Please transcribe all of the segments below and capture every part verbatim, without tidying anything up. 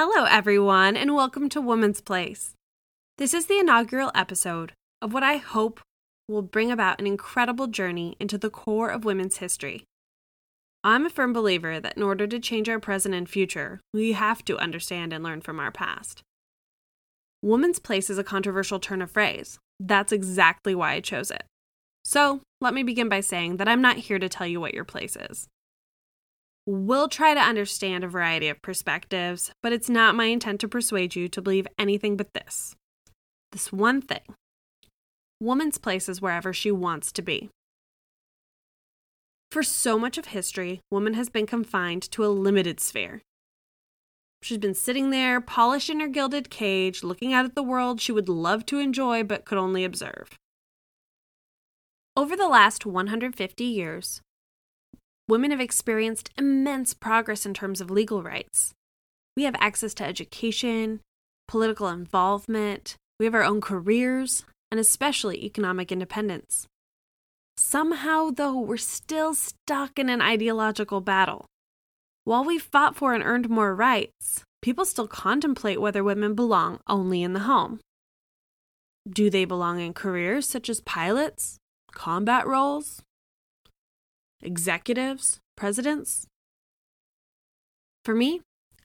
Hello, everyone, and welcome to Woman's Place. This is the inaugural episode of what I hope will bring about an incredible journey into the core of women's history. I'm a firm believer that in order to change our present and future, we have to understand and learn from our past. Woman's place is a controversial turn of phrase. That's exactly why I chose it. So, let me begin by saying that I'm not here to tell you what your place is. We'll try to understand a variety of perspectives, but it's not my intent to persuade you to believe anything but this. This one thing. Woman's place is wherever she wants to be. For so much of history, woman has been confined to a limited sphere. She's been sitting there, polished in her gilded cage, looking out at the world she would love to enjoy but could only observe. Over the last one hundred fifty years, women have experienced immense progress in terms of legal rights. We have access to education, political involvement, we have our own careers, and especially economic independence. Somehow, though, we're still stuck in an ideological battle. While we've fought for and earned more rights, people still contemplate whether women belong only in the home. Do they belong in careers such as pilots? Combat roles, executives, presidents. For me,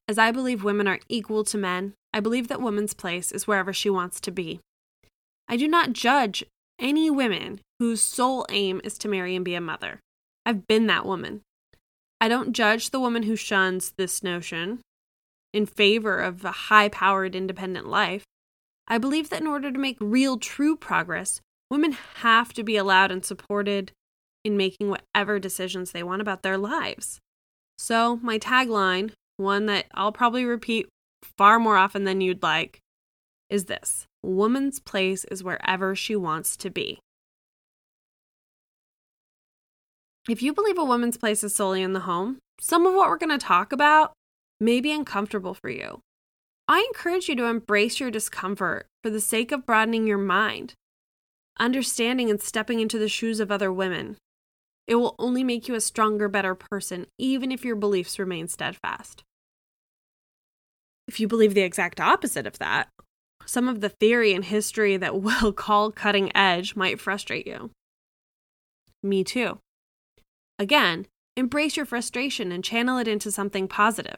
as I believe women are equal to men, I believe that woman's place is wherever she wants to be. I do not judge any women whose sole aim is to marry and be a mother. I've been that woman. I don't judge the woman who shuns this notion in favor of a high-powered independent life. I believe that in order to make real, true progress, women have to be allowed and supported in making whatever decisions they want about their lives. So my tagline, one that I'll probably repeat far more often than you'd like, is this: woman's place is wherever she wants to be. If you believe a woman's place is solely in the home, some of what we're going to talk about may be uncomfortable for you. I encourage you to embrace your discomfort for the sake of broadening your mind, understanding and stepping into the shoes of other women. It will only make you a stronger, better person, even if your beliefs remain steadfast. If you believe the exact opposite of that, some of the theory and history that we'll call cutting edge might frustrate you. Me too. Again, embrace your frustration and channel it into something positive.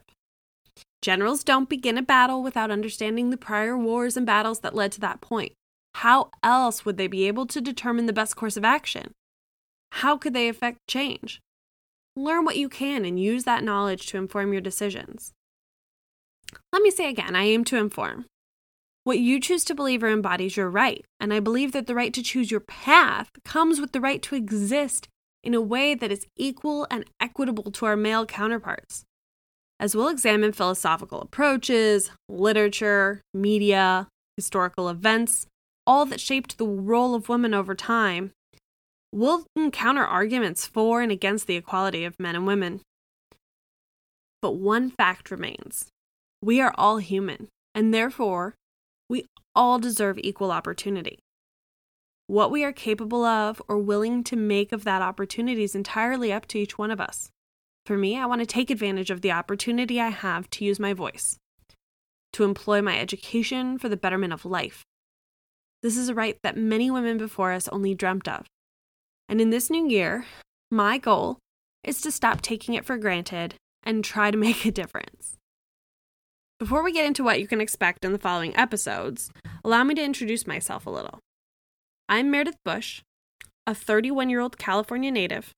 Generals don't begin a battle without understanding the prior wars and battles that led to that point. How else would they be able to determine the best course of action? How could they affect change? Learn what you can and use that knowledge to inform your decisions. Let me say again, I aim to inform. What you choose to believe or embody is your right, and I believe that the right to choose your path comes with the right to exist in a way that is equal and equitable to our male counterparts. As we'll examine philosophical approaches, literature, media, historical events, all that shaped the role of women over time, we'll encounter arguments for and against the equality of men and women. But one fact remains. We are all human, and therefore, we all deserve equal opportunity. What we are capable of or willing to make of that opportunity is entirely up to each one of us. For me, I want to take advantage of the opportunity I have to use my voice, to employ my education for the betterment of life. This is a right that many women before us only dreamt of. And in this new year, my goal is to stop taking it for granted and try to make a difference. Before we get into what you can expect in the following episodes, allow me to introduce myself a little. I'm Meredith Bush, a thirty-one-year-old California native.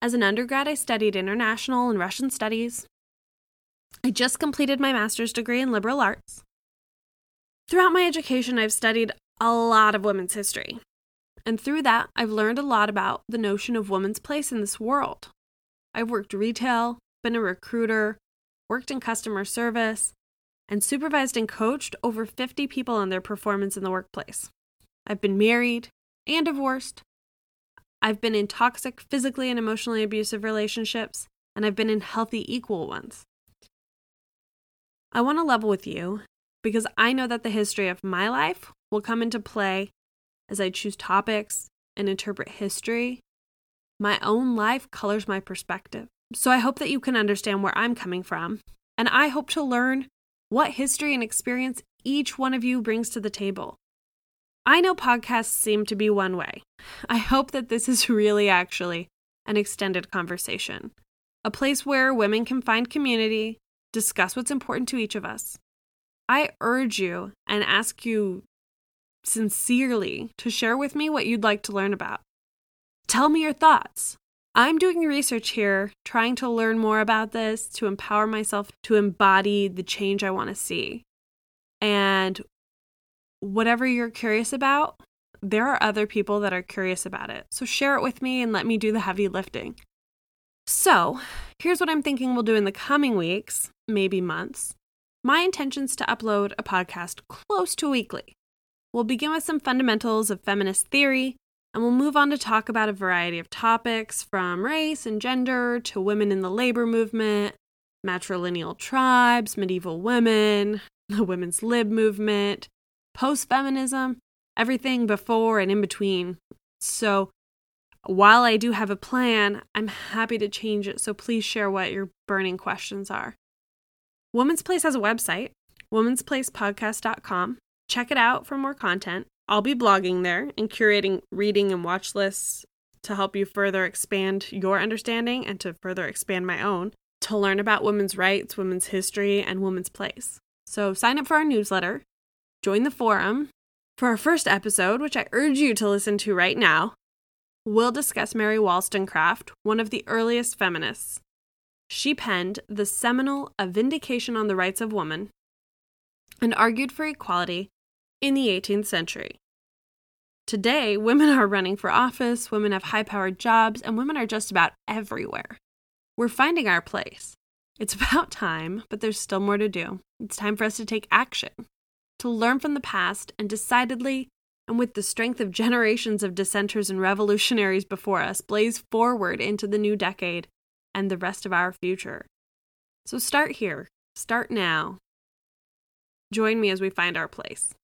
As an undergrad, I studied international and Russian studies. I just completed my master's degree in liberal arts. Throughout my education, I've studied a lot of women's history. And through that, I've learned a lot about the notion of women's place in this world. I've worked retail, been a recruiter, worked in customer service, and supervised and coached over fifty people on their performance in the workplace. I've been married and divorced. I've been in toxic, physically and emotionally abusive relationships, and I've been in healthy, equal ones. I want to level with you because I know that the history of my life will come into play as I choose topics and interpret history. My own life colors my perspective. So I hope that you can understand where I'm coming from, and I hope to learn what history and experience each one of you brings to the table. I know podcasts seem to be one way. I hope that this is really actually an extended conversation, a place where women can find community, discuss what's important to each of us. I urge you and ask you sincerely to share with me what you'd like to learn about. Tell me your thoughts. I'm doing research here, trying to learn more about this, to empower myself to embody the change I want to see. And whatever you're curious about, there are other people that are curious about it. So share it with me and let me do the heavy lifting. So here's what I'm thinking we'll do in the coming weeks, maybe months. My intention's to upload a podcast close to weekly. We'll begin with some fundamentals of feminist theory, and we'll move on to talk about a variety of topics from race and gender to women in the labor movement, matrilineal tribes, medieval women, the women's lib movement, post-feminism, everything before and in between. So while I do have a plan, I'm happy to change it, so please share what your burning questions are. Woman's Place has a website, womens place podcast dot com. Check it out for more content. I'll be blogging there and curating reading and watch lists to help you further expand your understanding and to further expand my own, to learn about women's rights, women's history, and women's place. So sign up for our newsletter, join the forum. For our first episode, which I urge you to listen to right now, we'll discuss Mary Wollstonecraft, one of the earliest feminists. She penned the seminal A Vindication of the Rights of Woman and argued for equality in the eighteenth century. Today, women are running for office, women have high-powered jobs, and women are just about everywhere. We're finding our place. It's about time, but there's still more to do. It's time for us to take action, to learn from the past, and decidedly, and with the strength of generations of dissenters and revolutionaries before us, blaze forward into the new decade and the rest of our future. So start here. Start now. Join me as we find our place.